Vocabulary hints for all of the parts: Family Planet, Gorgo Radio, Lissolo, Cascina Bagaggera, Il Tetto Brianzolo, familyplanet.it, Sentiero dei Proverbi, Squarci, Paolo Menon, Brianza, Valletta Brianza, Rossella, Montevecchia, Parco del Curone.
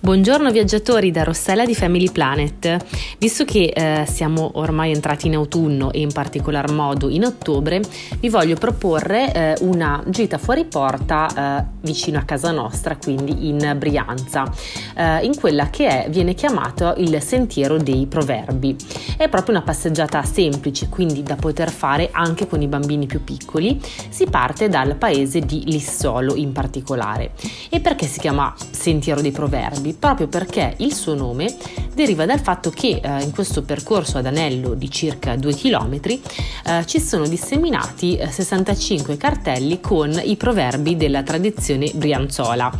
Buongiorno viaggiatori da Rossella di Family Planet. Visto che siamo ormai entrati in autunno e in particolar modo in ottobre, vi voglio proporre una gita fuori porta vicino a casa nostra, quindi in Brianza, in quella che viene chiamato il Sentiero dei Proverbi. È proprio una passeggiata semplice, quindi da poter fare anche con i bambini più piccoli. Si parte dal paese di Lissolo in particolare. E perché si chiama Sentiero dei Proverbi? Proprio perché il suo nome deriva dal fatto che in questo percorso ad anello di circa 2 km ci sono disseminati 65 cartelli con i proverbi della tradizione brianzola.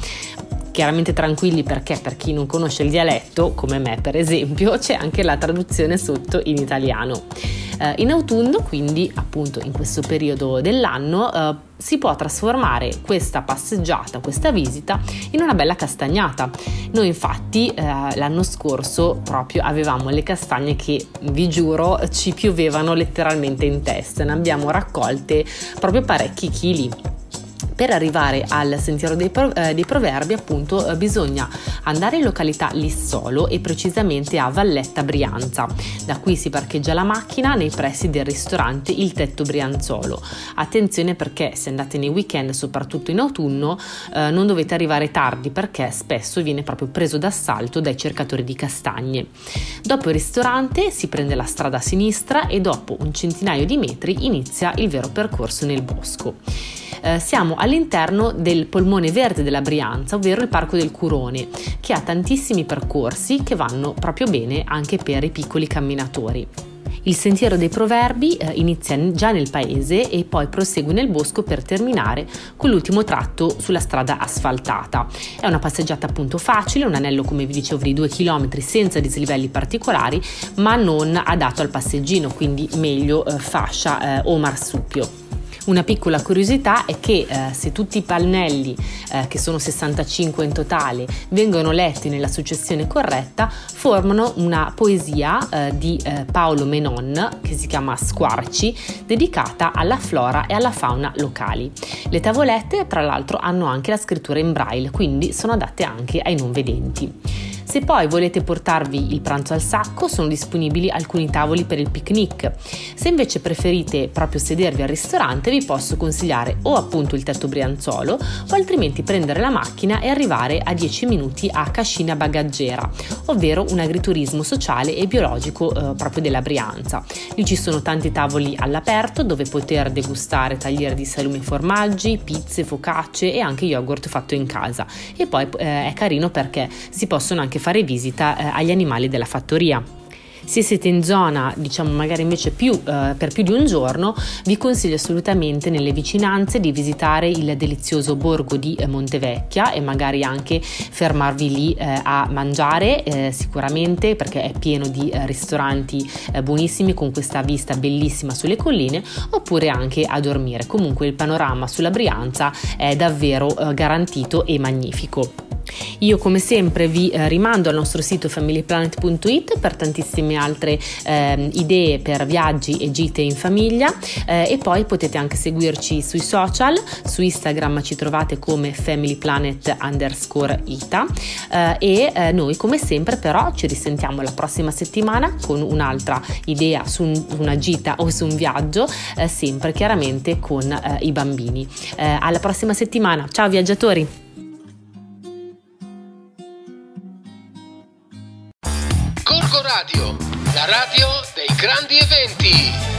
Chiaramente tranquilli, perché per chi non conosce il dialetto, come me per esempio, c'è anche la traduzione sotto in italiano. In autunno, quindi appunto in questo periodo dell'anno, si può trasformare questa passeggiata, questa visita, in una bella castagnata. Noi infatti l'anno scorso proprio avevamo le castagne che, vi giuro, ci piovevano letteralmente in testa, ne abbiamo raccolte proprio parecchi chili. Per arrivare al Sentiero dei Proverbi, appunto, bisogna andare in località Lissolo e precisamente a Valletta Brianza. Da qui si parcheggia la macchina nei pressi del ristorante Il Tetto Brianzolo. Attenzione, perché se andate nei weekend, soprattutto in autunno, non dovete arrivare tardi, perché spesso viene proprio preso d'assalto dai cercatori di castagne. Dopo il ristorante si prende la strada a sinistra e dopo un centinaio di metri inizia il vero percorso nel bosco. Siamo all'interno del polmone verde della Brianza, ovvero il Parco del Curone, che ha tantissimi percorsi che vanno proprio bene anche per i piccoli camminatori. Il Sentiero dei Proverbi inizia già nel paese e poi prosegue nel bosco per terminare con l'ultimo tratto sulla strada asfaltata. È una passeggiata appunto facile, un anello, come vi dicevo, di 2 km senza dislivelli particolari, ma non adatto al passeggino, quindi meglio fascia o marsupio. Una piccola curiosità è che se tutti i pannelli, che sono 65 in totale, vengono letti nella successione corretta, formano una poesia di Paolo Menon, che si chiama Squarci, dedicata alla flora e alla fauna locali. Le tavolette, tra l'altro, hanno anche la scrittura in braille, quindi sono adatte anche ai non vedenti. Se poi volete portarvi il pranzo al sacco, sono disponibili alcuni tavoli per il picnic. Se invece preferite proprio sedervi al ristorante, vi posso consigliare o appunto il Tetto Brianzolo, o altrimenti prendere la macchina e arrivare a 10 minuti a Cascina Bagaggera, ovvero un agriturismo sociale e biologico proprio della Brianza. Lì ci sono tanti tavoli all'aperto dove poter degustare tagliere di salumi e formaggi, pizze, focacce e anche yogurt fatto in casa. E poi è carino perché si possono anche fare visita agli animali della fattoria. Se siete in zona, diciamo magari invece per più di un giorno, vi consiglio assolutamente nelle vicinanze di visitare il delizioso borgo di Montevecchia e magari anche fermarvi lì a mangiare, sicuramente, perché è pieno di ristoranti buonissimi con questa vista bellissima sulle colline, oppure anche a dormire. Comunque il panorama sulla Brianza è davvero garantito e magnifico. Io come sempre vi rimando al nostro sito familyplanet.it per tantissime altre idee per viaggi e gite in famiglia, e poi potete anche seguirci sui social. Su Instagram ci trovate come familyplanet_ita, e noi come sempre però ci risentiamo la prossima settimana con un'altra idea su una gita o su un viaggio, sempre chiaramente con i bambini. Alla prossima settimana, ciao viaggiatori! Gorgo Radio, la radio dei grandi eventi.